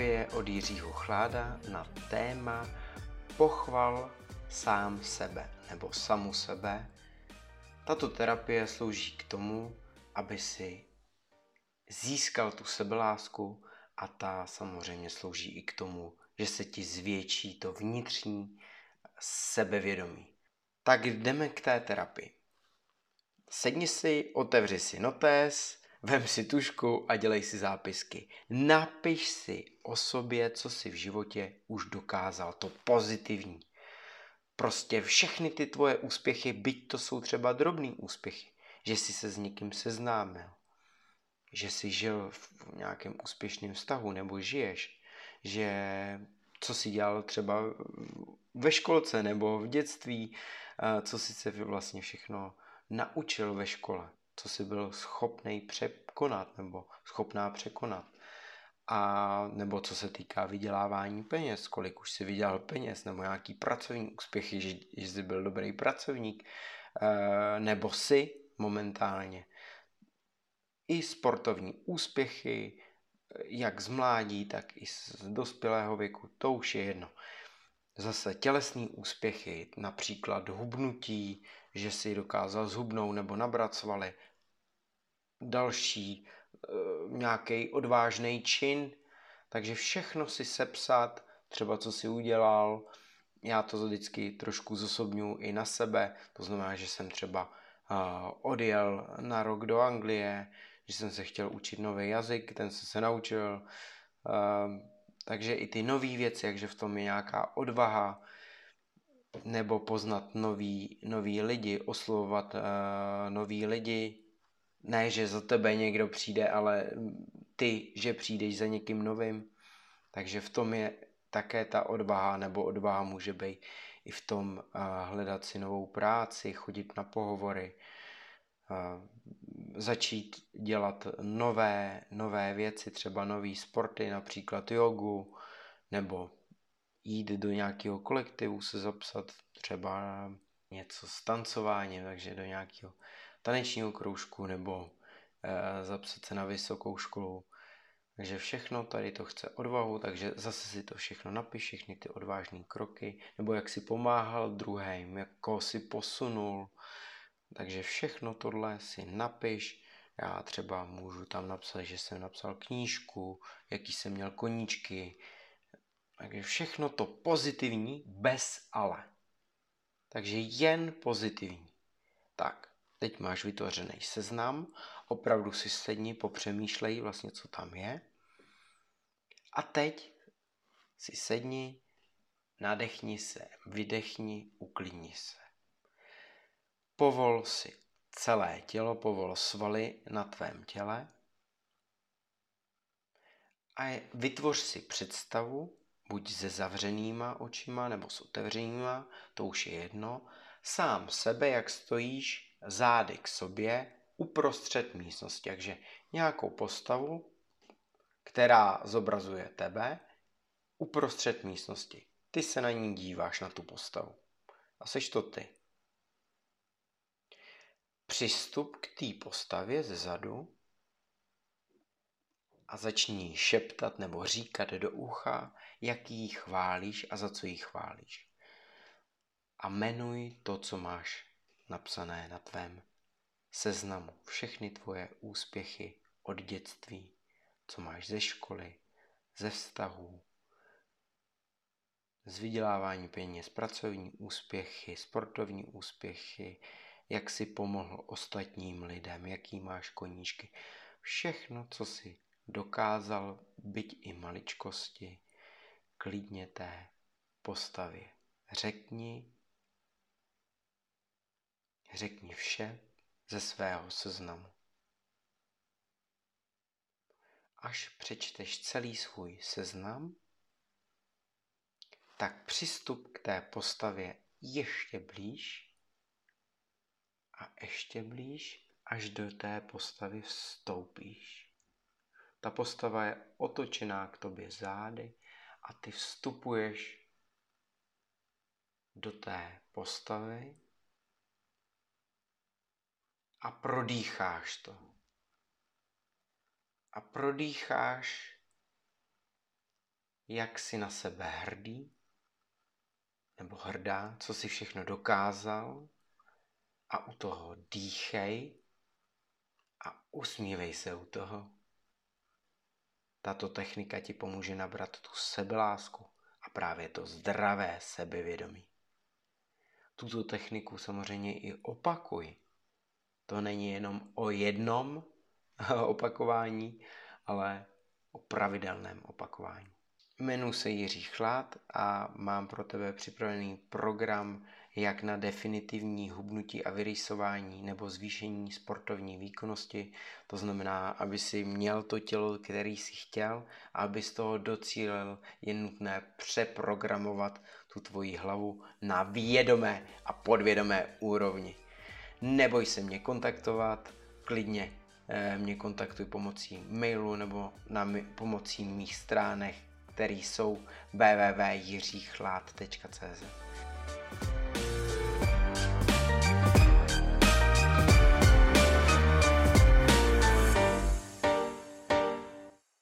terapie od Jiřího Chláda na téma Pochval sám sebe nebo samu sebe. Tato terapie slouží k tomu, aby si získal tu sebelásku a ta samozřejmě slouží i k tomu, že se ti zvětší to vnitřní sebevědomí. Tak jdeme k té terapii. Sedni si, otevři si notes, vem si tužku a dělej si zápisky. Napiš si o sobě, co si v životě už dokázal, to pozitivní. Prostě všechny ty tvoje úspěchy, byť to jsou třeba drobný úspěchy, že jsi se s někým seznámil, že jsi žil v nějakém úspěšném vztahu nebo žiješ, že co jsi dělal třeba ve školce nebo v dětství, co jsi se vlastně všechno naučil ve škole, co jsi byl schopný překonat nebo schopná překonat. A nebo co se týká vydělávání peněz, kolik už jsi vydělal peněz, nebo nějaký pracovní úspěchy, že jsi byl dobrý pracovník, nebo jsi momentálně. I sportovní úspěchy, jak z mládí, tak i z dospělého věku, to už je jedno. Zase tělesní úspěchy, například hubnutí, že si dokázal zhubnout nebo nabrat svaly. Další nějaký odvážný čin, takže všechno si sepsat, třeba co si udělal. Já to vždycky trošku zosobňuji i na sebe, to znamená, že jsem třeba odjel na rok do Anglie, že jsem se chtěl učit nový jazyk, ten jsem se naučil, takže i ty nové věci, takže v tom je nějaká odvaha, nebo poznat nový lidi, oslovovat nový lidi. Ne, že za tebe někdo přijde, ale ty, že přijdeš za někým novým. Takže v tom je také ta odvaha, nebo odvaha může být i v tom hledat si novou práci, chodit na pohovory, začít dělat nové věci, třeba nový sporty, například jogu, nebo jít do nějakého kolektivu, se zapsat třeba něco s tancováním, takže do nějakého tanečního kroužku nebo zapsat se na vysokou školu. Takže všechno tady to chce odvahu, takže zase si to všechno napiš, všechny ty odvážné kroky, nebo jak si pomáhal druhým, jak koho si posunul. Takže všechno tohle si napiš. Já třeba můžu tam napsat, že jsem napsal knížku, jaký jsem měl koníčky. Takže všechno to pozitivní bez ale. Takže jen pozitivní. Tak. Teď máš vytvořený seznam, opravdu si sedni, popřemýšlej vlastně, co tam je. A teď si sedni, nadechni se, vydechni, uklidni se. Povol si celé tělo, povol svaly na tvém těle. A vytvoř si představu, buď se zavřenýma očima, nebo s otevřenýma, to už je jedno, sám sebe, jak stojíš, zády k sobě uprostřed místnosti, takže nějakou postavu, která zobrazuje tebe uprostřed místnosti. Ty se na ní díváš, na tu postavu. A seš to ty. Přistup k té postavě zezadu a začni šeptat nebo říkat do ucha, jak ji chválíš a za co ji chválíš. A jmenuj to, co máš napsané na tvém seznamu, všechny tvoje úspěchy od dětství, co máš ze školy, ze vztahů, z vydělávání peněz, pracovní úspěchy, sportovní úspěchy, jak jsi pomohl ostatním lidem, jaký máš koníčky. Všechno, co jsi dokázal, byť i maličkosti, klidně té postavě. Řekni vše ze svého seznamu. Až přečteš celý svůj seznam, tak přistup k té postavě ještě blíž, až do té postavy vstoupíš. Ta postava je otočená k tobě zády a ty vstupuješ do té postavy a prodýcháš to. A prodýcháš jak jsi na sebe hrdý nebo hrdá, co jsi všechno dokázal, a u toho dýchej a usmívej se u toho. Tato technika ti pomůže nabrat tu sebelásku a právě to zdravé sebevědomí. Tuto techniku samozřejmě i opakuj. To není jenom o jednom opakování, ale o pravidelném opakování. Jmenuji se Jiří Chlád a mám pro tebe připravený program jak na definitivní hubnutí a vyrýsování nebo zvýšení sportovní výkonnosti. To znamená, aby si měl to tělo, který si chtěl, a aby z toho docílil, je nutné přeprogramovat tu tvoji hlavu na vědomé a podvědomé úrovni. Neboj se mě kontaktovat, klidně mě kontaktuj pomocí mailu nebo pomocí mých stránek, které jsou www.jiřichlád.cz.